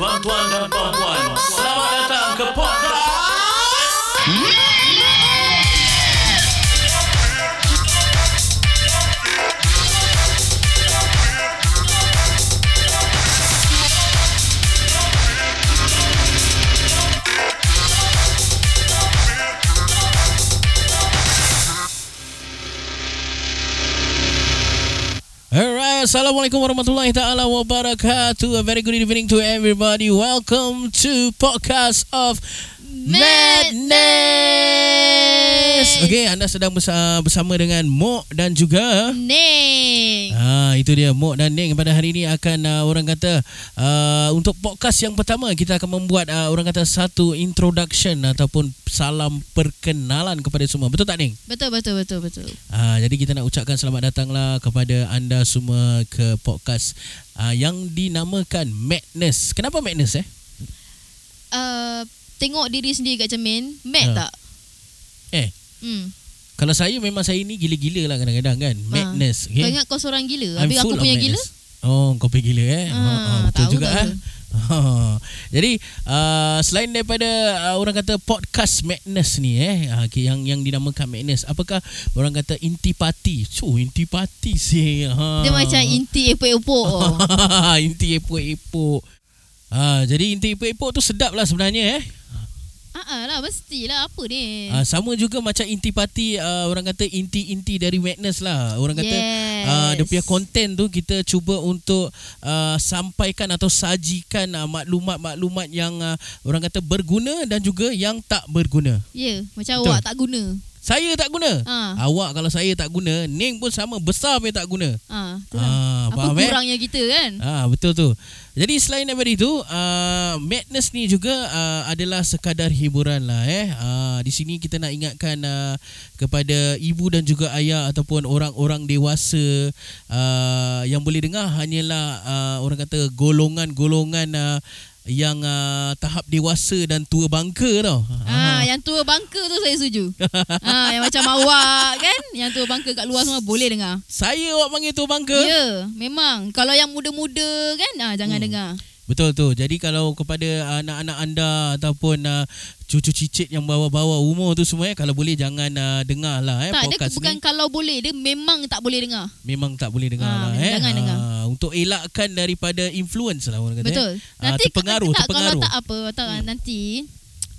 Tuan-tuan dan puan-puan, selamat datang ke podcast. Alright, Assalamualaikum warahmatullahi ta'ala wabarakatuh. A very good evening to everybody. Welcome to podcast of Madness. Okay, anda sedang bersama dengan Mok dan juga Ning. Itu dia Mok dan Ning. Pada hari ini akan orang kata untuk podcast yang pertama kita akan membuat orang kata satu introduction ataupun salam perkenalan kepada semua. Betul tak, Ning? Betul. Jadi kita nak ucapkan selamat datanglah kepada anda semua ke podcast yang dinamakan Madness. Kenapa Madness? Tengok diri sendiri kat cermin, mad tak? Kalau saya memang saya ni gila-gila lah kadang-kadang kan. Madness. Okay? Kau ingat kau seorang gila? Habis aku punya gila? Oh, kau punya gila betul juga . Jadi selain daripada orang kata podcast Madness ni yang dinamakan Madness, apakah orang kata intipati? Intipati sih. Dia macam inti epok-epok. Inti epok-epok. Jadi inti epok-epok tu sedap lah sebenarnya. Lah mestilah, apa ni? Sama juga macam intipati, orang kata inti-inti dari Madness lah. Orang kata dia punya konten tu kita cuba untuk sampaikan atau sajikan maklumat-maklumat yang orang kata berguna dan juga yang tak berguna. Macam betul. Awak tak guna. Saya tak guna. Awak kalau saya tak guna, Ning pun sama besar pun tak guna. Apa kurangnya kita kan? Betul tu. Jadi selain daripada itu, Madness ni juga adalah sekadar hiburan lah. Di sini kita nak ingatkan kepada ibu dan juga ayah ataupun orang-orang dewasa yang boleh dengar hanyalah orang kata golongan-golongan yang tahap dewasa dan tua bangka tau. Yang tua bangka tu saya setuju. Yang macam awak kan, yang tua bangka kat luar semua boleh dengar. Saya awak panggil tua bangka? Memang. Kalau yang muda-muda kan, jangan dengar. Betul tu. Jadi kalau kepada anak-anak anda ataupun cucu cicit yang bawa-bawa umur tu semua, kalau boleh jangan dengar lah podcast ni. Bukan kalau boleh, dia memang tak boleh dengar. Memang tak boleh dengar jangan dengar. Untuk elakkan daripada influence lah orang kata. Betul. Nanti terpengaruh. Kalau tak nanti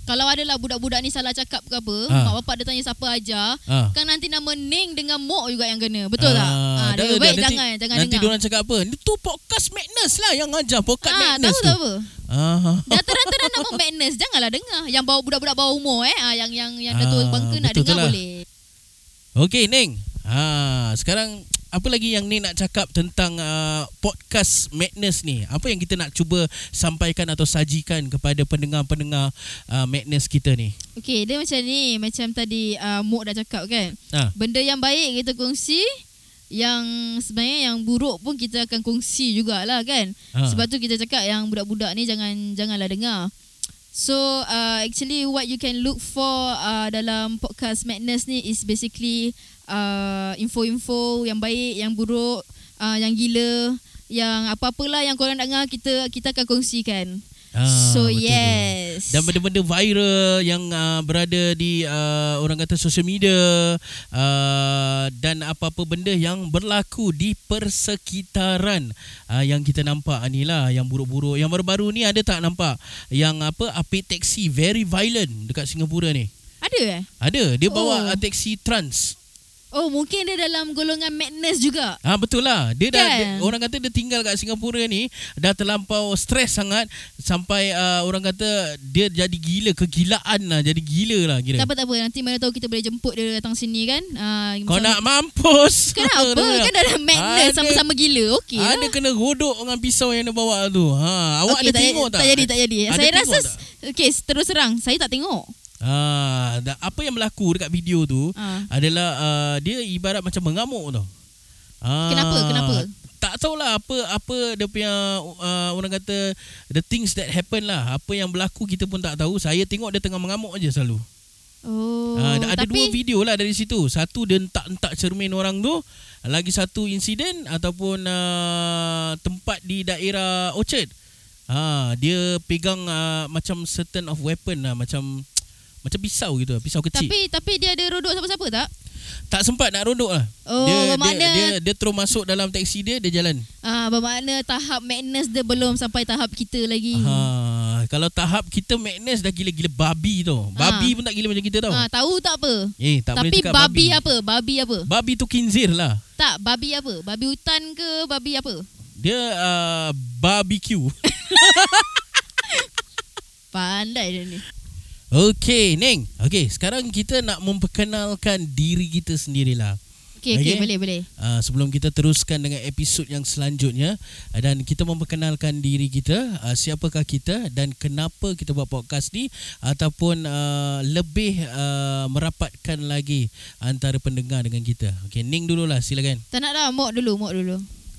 kalau adalah budak-budak ni salah cakap ke apa, mak bapak dia tanya siapa ajar, kan nanti nama Ning dengan Mok juga yang kena. Betul tak? Baik, jangan nanti dengar. Nanti diorang cakap apa? Itu podcast Madness lah yang ajar, podcast Madness tahu tu. Rata-rata nama Madness, janganlah dengar. Yang bawa budak-budak bawah umur yang ketua bangka nak dengar lah. Boleh. Okey, Ning. Sekarang apa lagi yang Ning nak cakap tentang podcast Madness ni? Apa yang kita nak cuba sampaikan atau sajikan kepada pendengar-pendengar Madness kita ni? Okey, dia macam ni. Macam tadi Mok dah cakap kan? Benda yang baik kita kongsi, yang sebenarnya yang buruk pun kita akan kongsi jugalah kan? Sebab tu kita cakap yang budak-budak ni janganlah dengar. So actually what you can look for dalam podcast Madness ni is basically info-info yang baik, yang buruk, yang gila, yang apa-apalah yang korang nak dengar, kita akan kongsikan. So yes. Dan benda-benda viral yang berada di orang kata social media, dan apa-apa benda yang berlaku di persekitaran yang kita nampak ni lah, yang buruk-buruk. Yang baru-baru ni ada tak nampak yang apik teksi very violent dekat Singapura ni? Ada Ada. Dia bawa teksi trans. Mungkin dia dalam golongan Madness juga. Betul lah. Dia dah orang kata dia tinggal kat Singapura ni dah terlampau stres sangat sampai orang kata dia jadi gila, kegilaan lah, jadi gila lah kira. Tak apa. Nanti mana tahu kita boleh jemput dia datang sini kan. Kau nak mampus. Kenapa? Kan ada Madness sama-sama gila. Okey lah. Ada kena rodok dengan pisau yang dia bawa tu. Awak ada tengok tak? Tak jadi. Saya rasa terus terang saya tak tengok. Apa yang berlaku dekat video tu adalah dia ibarat macam mengamuk tau. Kenapa? Tak tahulah apa dia punya orang kata the things that happen lah. Apa yang berlaku kita pun tak tahu. Saya tengok dia tengah mengamuk aje selalu. Ada dua video lah dari situ. Satu dia hentak-hentak cermin orang tu. Lagi satu insiden ataupun tempat di daerah Orchard. dia pegang macam certain of weapon lah, macam pisau gitu, pisau kecil. Tapi dia ada rodok siapa-siapa tak? Tak sempat nak rodok lah. Oh, dia terus masuk dalam teksi dia jalan. Bermakna tahap madness dia belum sampai tahap kita lagi. Kalau tahap kita madness dah gila-gila babi tau. Babi pun tak gila macam kita tau. Tahu tak apa? Tak tapi boleh babi apa? Babi apa? Babi tu khinzir lah. Tak, babi apa? Babi hutan ke babi apa? Dia barbecue. Pandai dia ni. Okey, Neng. Okey, sekarang kita nak memperkenalkan diri kita sendirilah. Okey, boleh. Sebelum kita teruskan dengan episod yang selanjutnya dan kita memperkenalkan diri kita, siapakah kita dan kenapa kita buat podcast ni ataupun lebih merapatkan lagi antara pendengar dengan kita. Okey, Neng dululah, silakan. Tak nak dah, Mok dulu.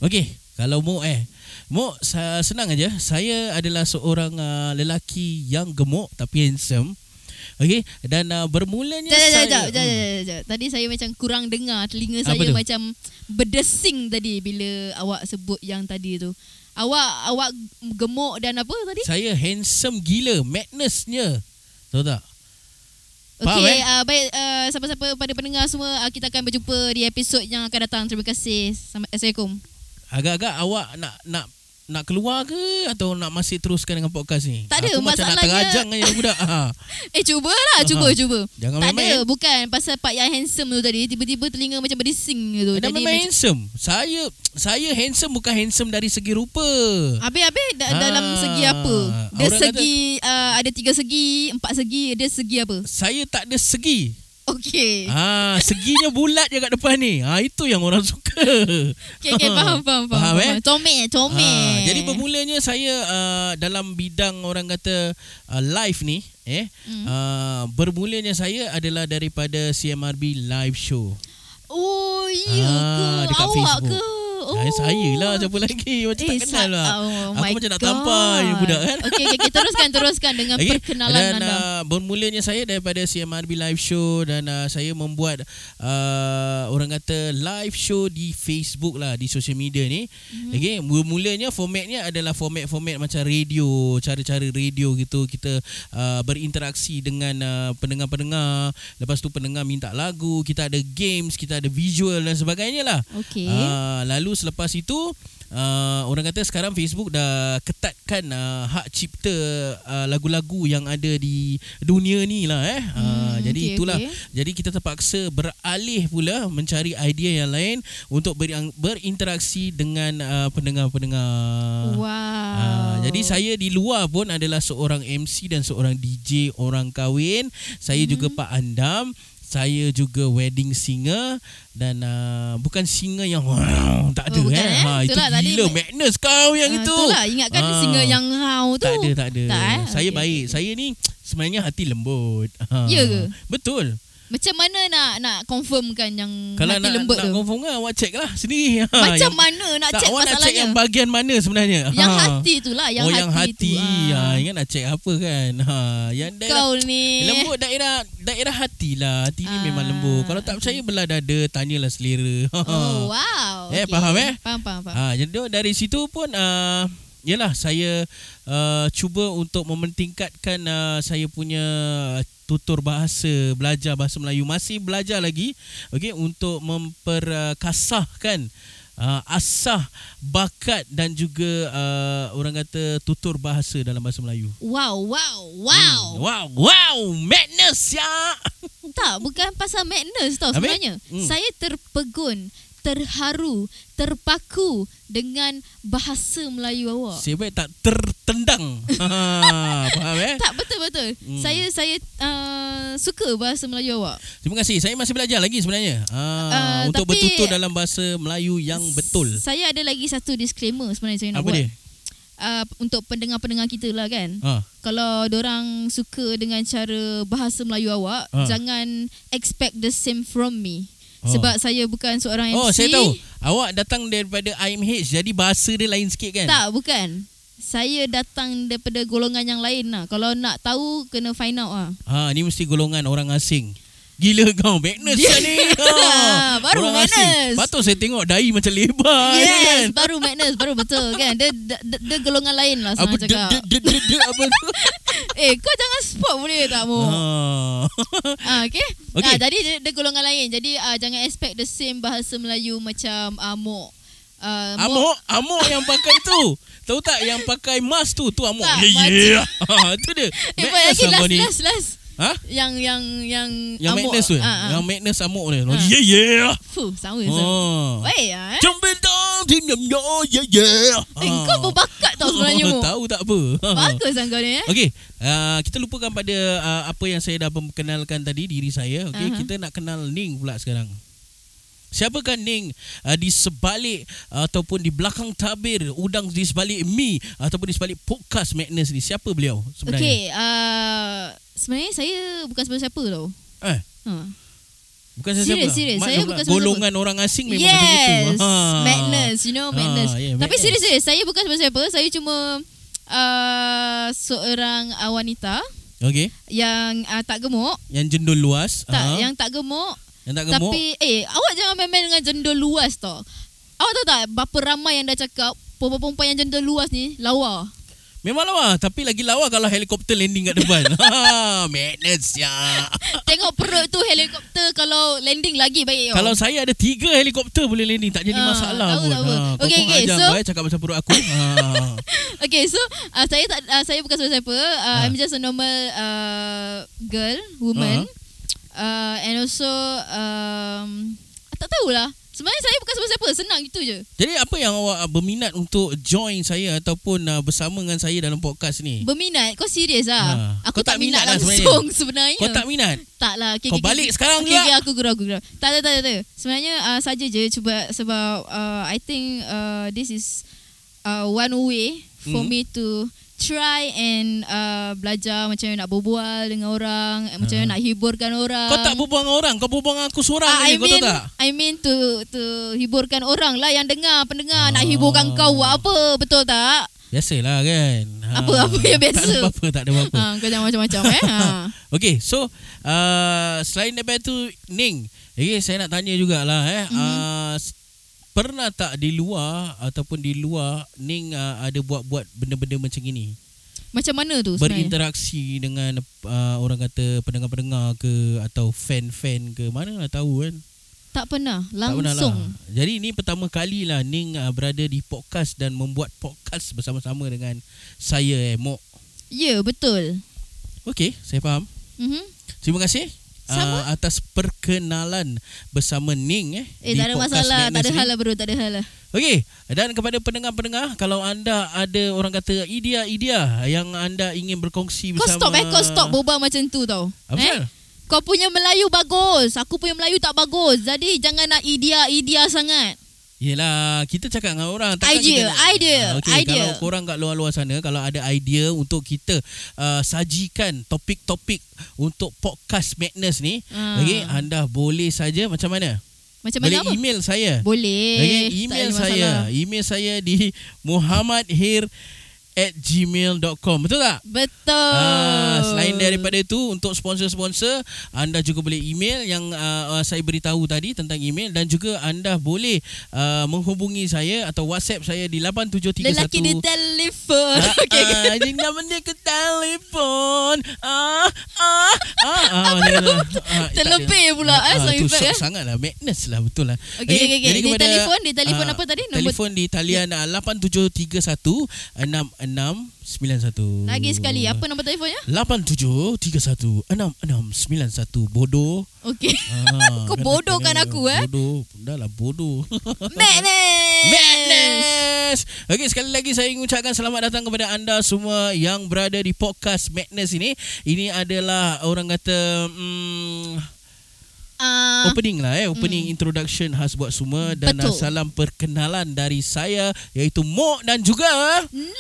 Okey, kalau Mok senang aja. Saya adalah seorang lelaki yang gemuk tapi handsome. Okey, dan bermulanya Sekejap. Tadi saya macam kurang dengar, telinga saya macam berdesing tadi bila awak sebut yang tadi tu. Awak gemuk dan apa tadi? Saya handsome gila, madnessnya. Tahu tak? Okey, baik siapa-siapa pada pendengar semua, kita akan berjumpa di episod yang akan datang. Terima kasih. Assalamualaikum. Agak-agak awak nak keluar ke atau nak masih teruskan dengan podcast ni? Tak ada, masalahnya macam nak terajang dengan budak. Cubalah, cuba. Jangan tak main. Ada, bukan pasal part yang handsome tu tadi, tiba-tiba telinga macam berdesing gitu. Jadi memang handsome. Saya handsome bukan handsome dari segi rupa. Habis dalam segi apa? Dia segi kata, ada 3 segi, 4 segi, dia segi apa? Saya tak ada segi. Okey. Seginya bulat je kat depan ni. Itu yang orang suka. Okey, faham. Comel. Jadi bermulanya saya dalam bidang orang kata live ni, bermulanya saya adalah daripada CMRB live show. Oh, iya ke? Awak ke? Saya lah, siapa lagi macam tak kenal lah. Aku macam nak tampar budak kan. Okay, teruskan dengan perkenalan dan, anda. Bermulanya saya daripada CMRB live show dan saya membuat orang kata live show di Facebook lah, di social media ni. Okay, bermulanya formatnya adalah format macam radio, cara-cara radio gitu. Kita berinteraksi dengan pendengar-pendengar. Lepas tu pendengar minta lagu, kita ada games, kita ada visual dan sebagainya lah. Okay. Lalu selepas itu orang kata sekarang Facebook dah ketatkan hak cipta lagu-lagu yang ada di dunia ni lah jadi itulah. Jadi kita terpaksa beralih pula mencari idea yang lain untuk berinteraksi dengan pendengar-pendengar. Wow. Jadi saya di luar pun adalah seorang MC dan seorang DJ orang kahwin. Saya juga Pak Andam. Saya juga wedding singer dan bukan singer yang tak ada kan. Itu gila tadi, madness kau yang itu. Itulah, ingatkan singer yang tu. Tak ada. Saya baik. Saya ni sebenarnya hati lembut. Ya ke? Betul. Macam mana nak confirmkan yang kalau hati lembut tu? Kalau nak confirm kan awak check lah sendiri. Macam mana nak check masalahnya? Awak nak check yang bahagian mana sebenarnya? Yang hati tu lah. Yang hati. Ingat nak check apa kan? Yang daerah, kau ni. Lembut daerah hati lah. Hati ni memang lembut. Kalau tak percaya belah dada, tanyalah selera. Oh wow. Faham Faham. Jadi dari situ pun... Yalah, saya cuba untuk mementingkatkan saya punya tutur bahasa, belajar bahasa Melayu. Masih belajar lagi, okay, untuk memperkasahkan asah, bakat dan juga orang kata tutur bahasa dalam bahasa Melayu. Wow, madness ya. Tak, bukan pasal madness tau sebenarnya. Saya terpegun, terharu, terpaku dengan bahasa Melayu awak. Saya tak tertendang. Faham Tak, betul. Saya suka bahasa Melayu awak. Terima kasih. Saya masih belajar lagi sebenarnya. Untuk bertutur dalam bahasa Melayu yang betul. Saya ada lagi satu disclaimer sebenarnya saya nak buat. Apa dia? Untuk pendengar-pendengar kita lah kan. Kalau dorang suka dengan cara bahasa Melayu awak, jangan expect the same from me. Sebab saya bukan seorang MC. Saya tahu. Awak datang daripada IMH, jadi bahasa dia lain sikit kan? Tak, bukan. Saya datang daripada golongan yang lain lah. Kalau nak tahu, kena find out lah. Ni mesti golongan orang asing. Gila kau, Magnus lah ni. Baru orang Magnus. Patut saya tengok dahi macam lebar. Yes, kan? Baru Magnus, baru betul kan. Dia golongan lain lah senang cakap. Apa tu? Eh, kau jangan spot boleh tak, Mo? Okay? Okay. Jadi, dia golongan lain. Jadi, jangan expect the same bahasa Melayu macam Mo. Amok yang pakai tu. Tahu tak yang pakai mask tu amok. Yeah. Tu dia. Magnus sama ni. Ha? Yang Magnus tu. Yang Magnus amok ni. Yeah. Fuh, sama. Wei ah. Jom bentang tim nyam yeah. Kau berbakat tau sebenarnya. Tahu tak apa. Bagus kau ni eh. Okey, kita lupakan pada apa yang saya dah perkenalkan tadi diri saya. Okey, kita nak kenal Ning pula sekarang. Siapakah Ning di sebalik ataupun di belakang tabir udang, di sebalik mi ataupun di sebalik podcast Magnus ni? Siapa beliau sebenarnya? Okey, sebenarnya saya bukan siapa-siapa tau. Bukan siapa-siapa. Serius. Saya bukan golongan siapa-siapa. Orang asing memang macam gitu. Magnus, you know Magnus. Tapi serius, saya bukan siapa-siapa. Saya cuma seorang wanita. Okey. Yang tak gemuk, yang jendol luas. Yang tak gemuk. Tapi awak jangan main-main dengan jendol luas tau. Awak tahu tak berapa ramai yang dah cakap perempuan-perempuan yang jendol luas ni lawa. Memang lawa, tapi lagi lawa kalau helikopter landing kat depan. Madness ya. Tengok perut tu helikopter kalau landing lagi baik. Kalau saya ada 3 helikopter boleh landing, tak jadi masalah pun. Okey. So saya cakap pasal perut aku. Okey, so saya bukan siapa-siapa. I'm just a normal woman. And also tak tahulah. Sebenarnya saya bukan siapa-siapa. Senang gitu je. Jadi apa yang awak berminat untuk join saya ataupun bersama dengan saya dalam podcast ni? Berminat? Kau serius lah? Aku tak minat lah sebenarnya. Kau tak minat? Tak lah. Kau balik sekarang ke? Aku gurau. Tak. Sebenarnya saja je cuba. Sebab I think this is one way for me to try and belajar macam mana nak berbual dengan orang, macam mana nak hiburkan orang. Kau tak berbual dengan orang, kau berbual dengan aku seorang je, kau tahu tak? I mean to hiburkan orang lah yang dengar, pendengar. Nak hiburkan kau buat apa, betul tak? Biasalah kan. Apa yang biasa. Tak ada apa-apa, kau jangan macam-macam Okay, so selain daripada tu Ning, saya nak tanya jugalah pernah tak di luar ataupun di luar Ning ada buat benda-benda macam ini? Macam mana tu sebenarnya? Berinteraksi dengan orang kata pendengar-pendengar ke atau fan-fan ke, mana lah tahu kan? Tak pernah, langsung. Tak pernah lah. Jadi ini pertama kali lah Ning berada di podcast dan membuat podcast bersama-sama dengan saya Mok. Ya, betul. Okey, saya faham. Terima kasih. Atas perkenalan bersama Ning tak ada masalah, tak ada hal lah bro, tak ada hal lah. Okey, dan kepada pendengar-pendengar, kalau anda ada orang kata idea yang anda ingin berkongsi bersama, kau stop berubah macam tu tau. Kau punya Melayu bagus, aku punya Melayu tak bagus. Jadi jangan nak idea sangat. Yelah, kita cakap dengan orang. Idea. Kalau korang kat luar-luar sana, kalau ada idea untuk kita sajikan topik-topik untuk podcast Magnus ni, anda boleh saja. Macam mana? Boleh apa? Email saya. Boleh. Email saya. Email saya di muhammadhir@gmail.com. Betul tak? Betul. Selain daripada itu, untuk sponsor-sponsor, anda juga boleh email yang saya beritahu tadi tentang email. Dan juga anda boleh menghubungi saya atau WhatsApp saya di 8731. Lelaki di telefon. Jangan benda ke telefon. Terlebih pula. Itu shock sangat lah. Madness lah, betul lah. Okay. Di telefon apa tadi? Telefon di talian 8731 6691. Lagi sekali, apa nombor telefonnya? 8731 6691. Bodoh. Okey. Kau bodohkan aku bodoh. Dah lah bodoh. Madness. Okey, sekali lagi saya mengucapkan selamat datang kepada anda semua yang berada di podcast Madness ini. Ini adalah orang kata opening lah introduction khas buat semua. Dan salam perkenalan dari saya, iaitu Mok dan juga Ning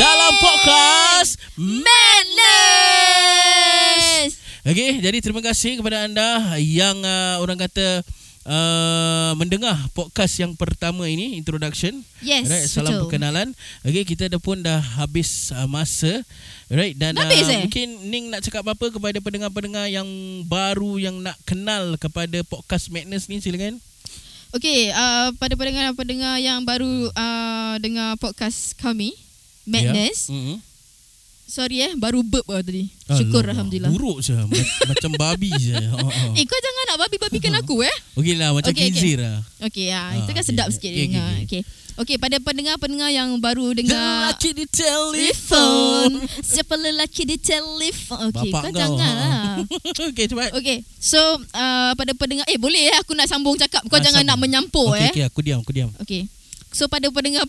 dalam podcast Madness. Okey, jadi terima kasih kepada anda yang orang kata mendengar podcast yang pertama ini, introduction. Yes, right, salam betul. Perkenalan. Okey, kita dah pun dah habis masa. Right, dan mungkin Ning nak cakap apa kepada pendengar-pendengar yang baru yang nak kenal kepada Podcast Madness ni, silakan. Okey, pada pendengar-pendengar yang baru dengar podcast kami, Madness. Yeah. Mm-hmm. Sorry baru burp tadi. Syukur alhamdulillah. Buruk je macam babi je. Kau jangan nak babi-babikan aku Okeylah macam Kizir lah. Okey ah, itu kan sedap sikit dengar. Okey, pada pendengar-pendengar yang baru dengar lelaki di telefon. Siapa lelaki di telefon? Okey, kau janganlah. Okey, cepat. Okey. So, pada pendengar boleh aku nak sambung cakap. Kau jangan sambung. Nak menyampuk Okey, aku diam. Okey. So pada pendengar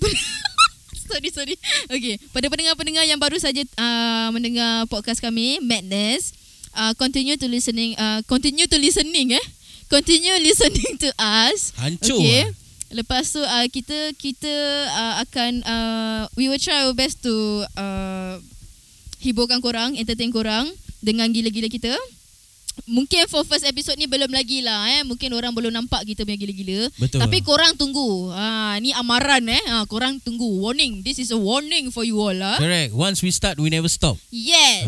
Sorry. Okey, pada pendengar-pendengar yang baru saja mendengar podcast kami Madness, continue listening to us. Hancur. Okey. Lepas tu kita akan we will try our best to hiburkan korang, entertain korang dengan gila-gila kita. Mungkin for first episode ni belum lagi lah Mungkin orang belum nampak kita punya gila-gila. Betul. Tapi korang tunggu. Ni amaran korang tunggu. Warning. This is a warning for you all lah. Correct. Once we start, we never stop. Yes.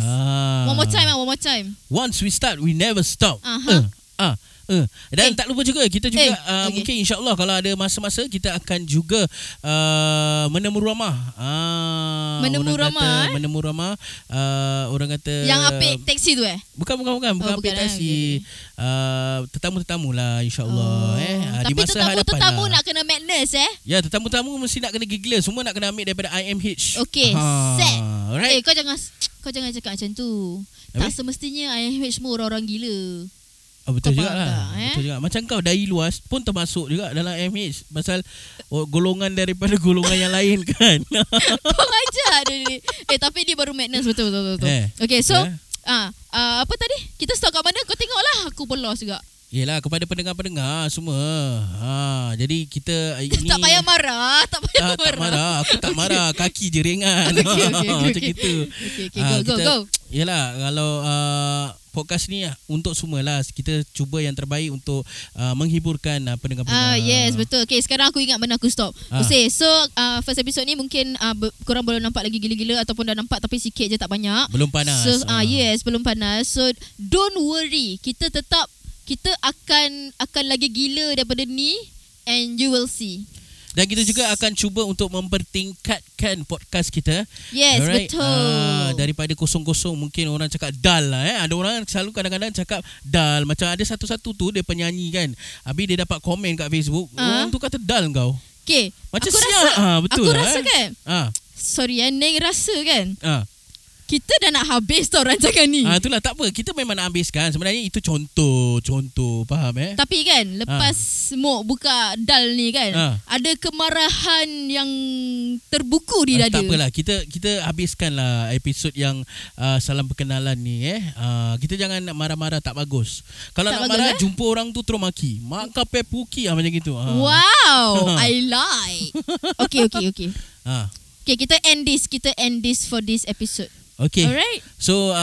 One more time. Once we start, we never stop. Dan tak lupa juga kita juga mungkin insyaAllah kalau ada masa-masa kita akan juga menemu ramah orang kata yang apik teksi tu bukan apik teksi tetamu-tetamu lah insyaAllah di masa hadapan lah. Tapi tetamu nak kena Madness ya, tetamu-tetamu mesti nak kena gigler, semua nak kena ambil daripada IMH. Okey, set. Alright. Kau jangan cakap macam tu. Tak semestinya IMH semua orang-orang gila. Betul juga lah. Betul juga. Macam kau dari luas pun termasuk juga dalam MH. Pasal golongan daripada golongan yang lain kan. Kau ajar dia. Tapi dia baru Madness betul. Okay, so apa tadi? Kita stop kat mana? Kau tengok lah. Aku pun lost juga. Yelah, kepada pendengar-pendengar semua. Jadi kita ini tak payah marah. Aku tak marah. Kaki je ringan. Macam gitu. Okay, go. Yelah, kalau podcast ni untuk semualah. Kita cuba yang terbaik untuk menghiburkan pendengar-pendengar. Yes, betul. Okay, sekarang aku ingat mana aku stop. So, first episode ni mungkin korang belum nampak lagi gila-gila ataupun dah nampak tapi sikit je, tak banyak. Belum panas. So, yes, belum panas. So, don't worry. Kita akan lagi gila daripada ni, and you will see. Dan kita juga akan cuba untuk mempertingkatkan podcast kita. Yes, alright. Betul. Daripada kosong-kosong mungkin orang cakap dal lah. Ada orang selalu kadang-kadang cakap dal. Macam ada satu-satu tu dia penyanyi kan. Habis dia dapat komen kat Facebook. Orang tu kata dal kau. Okay. Macam siap. Betul. Aku rasa kan. Sorry, Neng rasa kan. Kita dah nak habis tau rancangan ni. Itulah, tak apa. Kita memang nak habiskan. Sebenarnya itu contoh. Faham Tapi kan lepas Mok buka dal ni kan. Ada kemarahan yang terbuku di dada. Tak apalah. Kita habiskanlah episod yang salam perkenalan ni. Kita jangan marah-marah, tak bagus. Kalau tak nak bagus, marah jumpa orang tu terus maki. Mak kape puki macam gitu. Wow. I like. Okay. Okay, kita end this for this episode. Okay. Alright. So,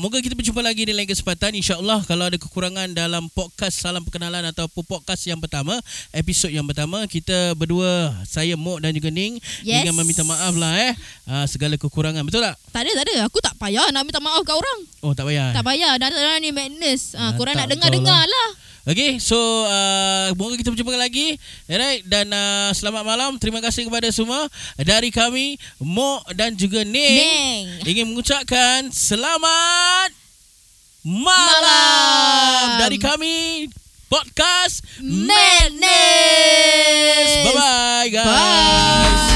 moga kita berjumpa lagi di lain kesempatan. InsyaAllah kalau ada kekurangan dalam podcast Salam Perkenalan ataupun podcast yang pertama, episod yang pertama, kita berdua, saya Mok dan juga Ning, dengan meminta maaf lah segala kekurangan. Betul tak? Tak ada. Aku tak payah nak minta maaf kat orang. Oh, tak payah. Tak payah. Dah ni Madness. Korang nak dengar-dengar lah. Okay, so moga kita berjumpa lagi. Alright, dan selamat malam. Terima kasih kepada semua. Dari kami, Mok dan juga Ning. Ingin mengucapkan selamat malam. Dari kami, Podcast Madness. Bye-bye guys. Bye.